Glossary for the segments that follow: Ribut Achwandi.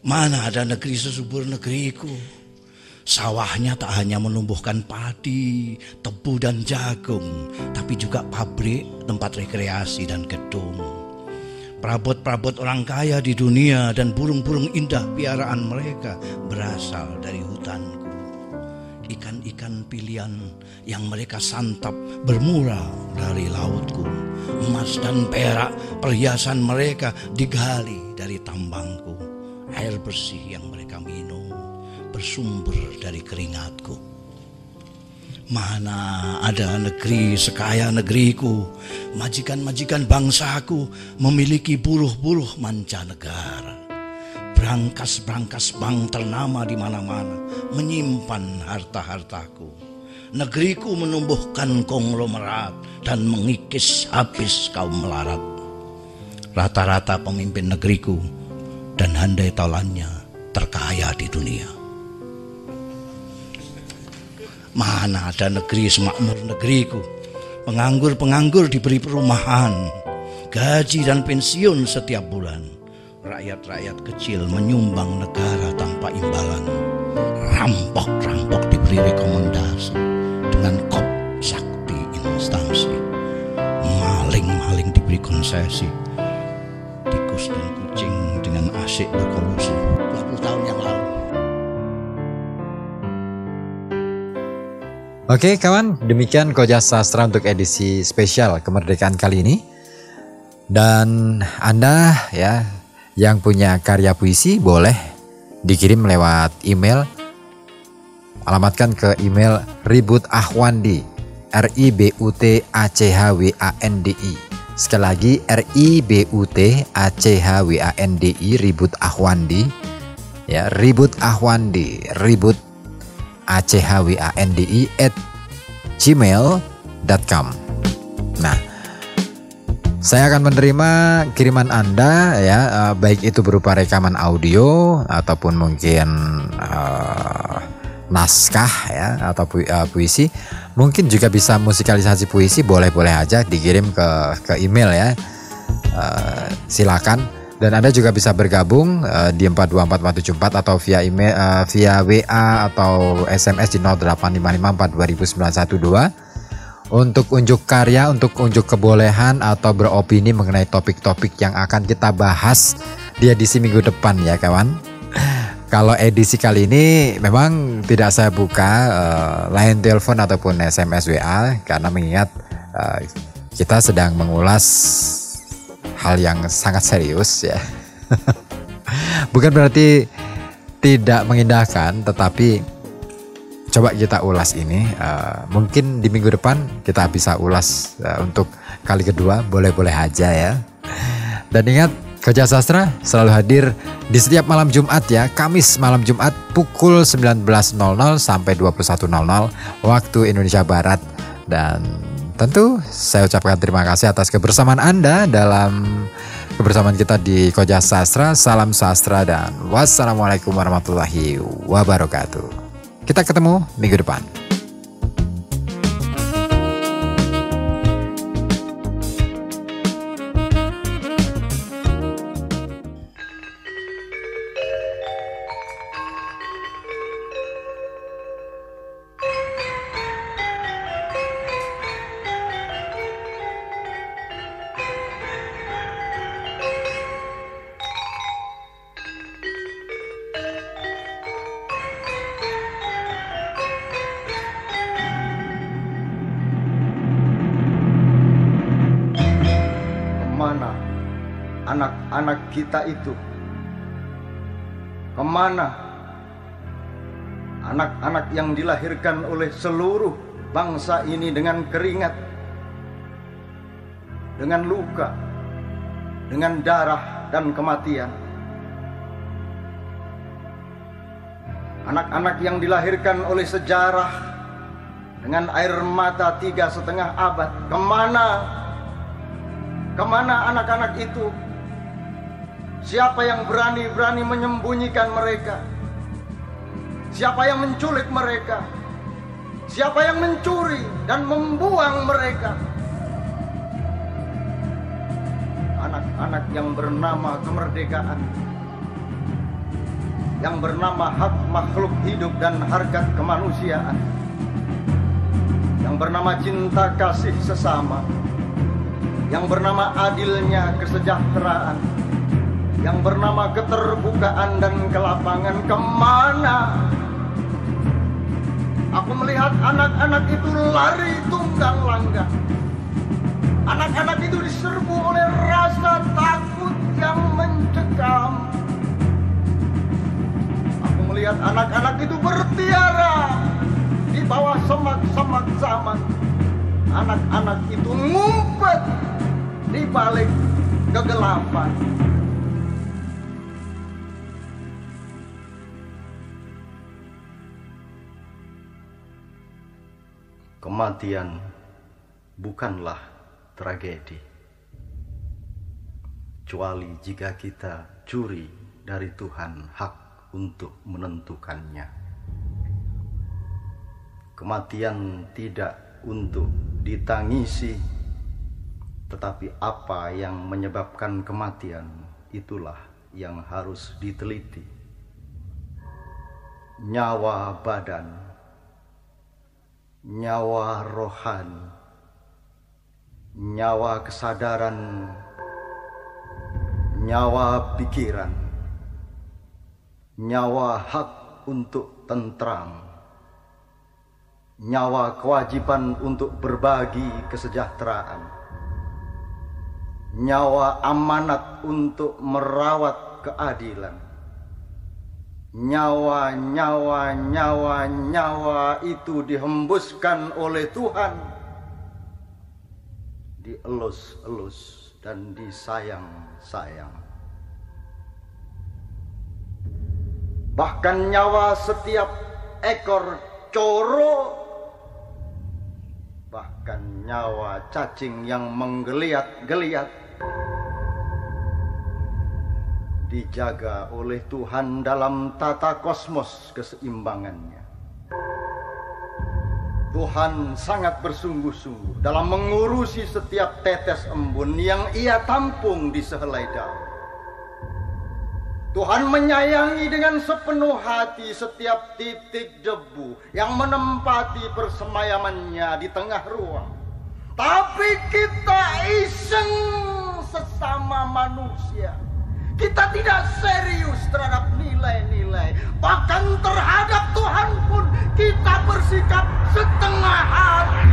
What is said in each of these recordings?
Mana ada negeri sesubur negeriku? Sawahnya tak hanya menumbuhkan padi, tebu dan jagung, tapi juga pabrik, tempat rekreasi dan gedung. Perabot-perabot orang kaya di dunia dan burung-burung indah piaraan mereka berasal dari hutanku. Ikan-ikan pilihan yang mereka santap bermula dari lautku. Emas dan perak perhiasan mereka digali dari tambangku. Air bersih yang mereka minum bersumber dari keringatku. Mana ada negeri sekaya negeriku? Majikan-majikan bangsaku memiliki buruh-buruh mancanegara. Brankas-brankas bank ternama di mana-mana menyimpan harta-hartaku. Negeriku menumbuhkan konglomerat dan mengikis habis kaum melarat. Rata-rata pemimpin negeriku dan handai taulannya terkaya di dunia. Mana ada negeri semakmur negeriku? Penganggur-penganggur diberi perumahan, gaji dan pensiun setiap bulan. Rakyat-rakyat kecil menyumbang negara tanpa imbalan. Rampok-rampok diberi rekomendasi dengan kop sakti instansi. Maling-maling diberi konsesi. Tikus dan kucing dengan asyik berkolusi. 20 tahun yang lalu. Oke kawan, demikian Kojas Sastra untuk edisi spesial kemerdekaan kali ini. Dan Anda ya yang punya karya puisi boleh dikirim lewat email. Alamatkan ke email Ribut Achwandi, RIBUTACHWANDI. Sekali lagi RIBUTACHWANDI, Ribut Achwandi. Ya, Ribut Achwandi, Ribut achwandi@gmail.com. Nah, saya akan menerima kiriman Anda ya, baik itu berupa rekaman audio ataupun mungkin naskah ya atau puisi. Mungkin juga bisa musikalisasi puisi, boleh-boleh aja dikirim ke email ya. Silakan. Dan Anda juga bisa bergabung di 424474 atau via email, via WA atau SMS di 085542912 untuk unjuk karya, untuk unjuk kebolehan atau beropini mengenai topik-topik yang akan kita bahas di edisi minggu depan ya kawan. Kalau edisi kali ini memang tidak saya buka line telepon ataupun SMS WA karena mengingat kita sedang mengulas hal yang sangat serius ya. Bukan berarti tidak mengindahkan, tetapi coba kita ulas ini. Mungkin di minggu depan kita bisa ulas untuk kali kedua, boleh-boleh aja ya. Dan ingat, Koja Sastra selalu hadir di setiap malam Jumat ya, Kamis malam Jumat pukul 19.00 sampai 21.00 waktu Indonesia Barat. Dan tentu saya ucapkan terima kasih atas kebersamaan Anda dalam kebersamaan kita di Koja Sastra. Salam sastra dan wassalamualaikum warahmatullahi wabarakatuh. Kita ketemu minggu depan. Anak-anak kita itu kemana? Anak-anak yang dilahirkan oleh seluruh bangsa ini dengan keringat, dengan luka, dengan darah dan kematian. Anak-anak yang dilahirkan oleh sejarah dengan air mata 3,5 abad. Kemana anak-anak itu? Siapa yang berani-berani menyembunyikan mereka? Siapa yang menculik mereka? Siapa yang mencuri dan membuang mereka? Anak-anak yang bernama kemerdekaan, yang bernama hak makhluk hidup dan harkat kemanusiaan, yang bernama cinta kasih sesama, yang bernama adilnya kesejahteraan, yang bernama keterbukaan dan kelapangan. Kemana? Aku melihat anak-anak itu lari tunggang langgang. Anak-anak itu diserbu oleh rasa takut yang mencekam. Aku melihat anak-anak itu bertiara di bawah semak-semak zaman. Anak-anak itu ngumpet di balik kegelapan. Kematian bukanlah tragedi, kecuali jika kita curi dari Tuhan hak untuk menentukannya. Kematian tidak untuk ditangisi, tetapi apa yang menyebabkan kematian itulah yang harus diteliti. Nyawa badan, nyawa rohani, nyawa kesadaran, nyawa pikiran, nyawa hak untuk tentram, nyawa kewajiban untuk berbagi kesejahteraan, nyawa amanat untuk merawat keadilan. Nyawa itu dihembuskan oleh Tuhan, dielus-elus dan disayang-sayang. Bahkan nyawa setiap ekor coro, bahkan nyawa cacing yang menggeliat-geliat, dijaga oleh Tuhan dalam tata kosmos keseimbangannya. Tuhan sangat bersungguh-sungguh dalam mengurusi setiap tetes embun yang ia tampung di sehelai daun. Tuhan menyayangi dengan sepenuh hati setiap titik debu yang menempati persemayamannya di tengah ruang. Tapi kita iseng sesama manusia. Kita tidak serius terhadap nilai-nilai. Bahkan terhadap Tuhan pun kita bersikap setengah hati.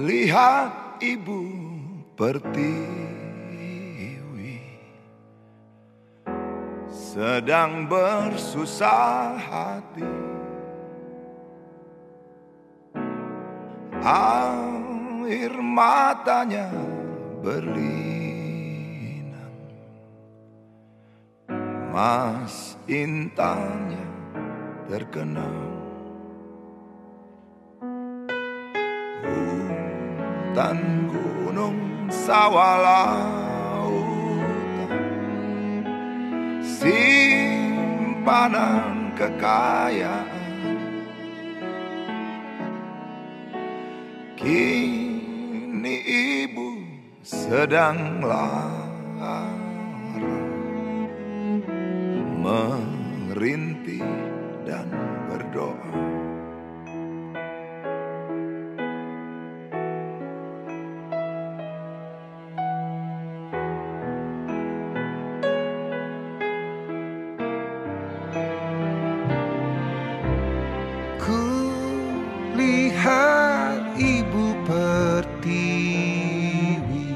lihat Ibu Pertiwi sedang bersusah hati. Air matanya berlinang, Mas Intannya terkenang. Hutan gunung sawah lautan, simpanan kekayaan, kini Ibu sedang larang, merintih dan berdoa. Lihat Ibu Pertiwi,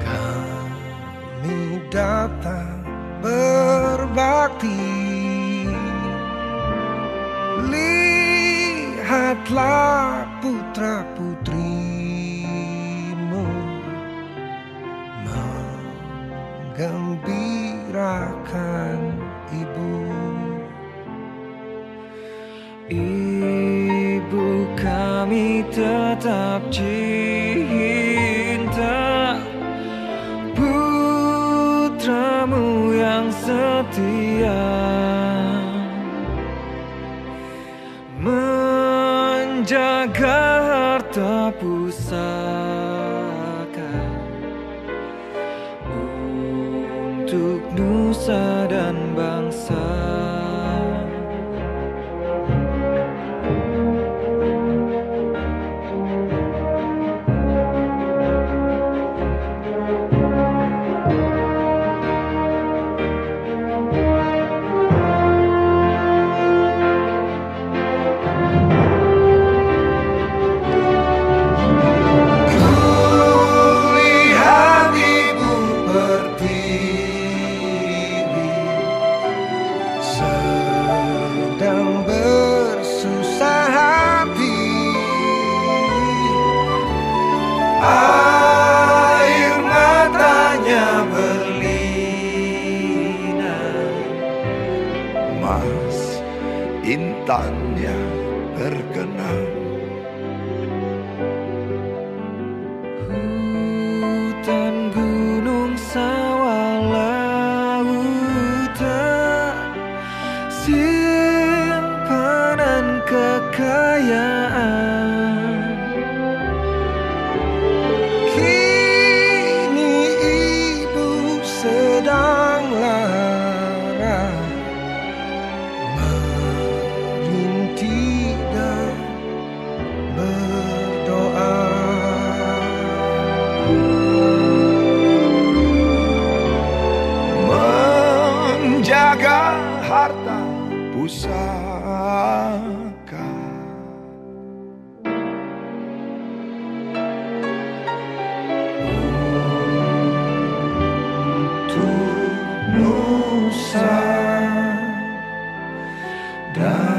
kami datang berbakti. Lihatlah putra-putrimu menggembirakan Ibu. Ibu, kami tetap cinta putramu yang setia, menjaga harta pusaka untuk nusa dan bangsa. Air matanya berlinang, Mas Intannya terkenang. Hutan gunung sawah lautan, simpanan kekayaan, jaga harta pusaka. Untuk nusa dan